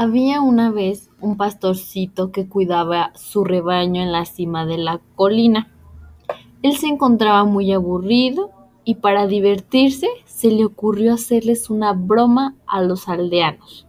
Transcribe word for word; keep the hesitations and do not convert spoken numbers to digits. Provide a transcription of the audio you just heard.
Había una vez un pastorcito que cuidaba su rebaño en la cima de la colina. Él se encontraba muy aburrido y para divertirse se le ocurrió hacerles una broma a los aldeanos.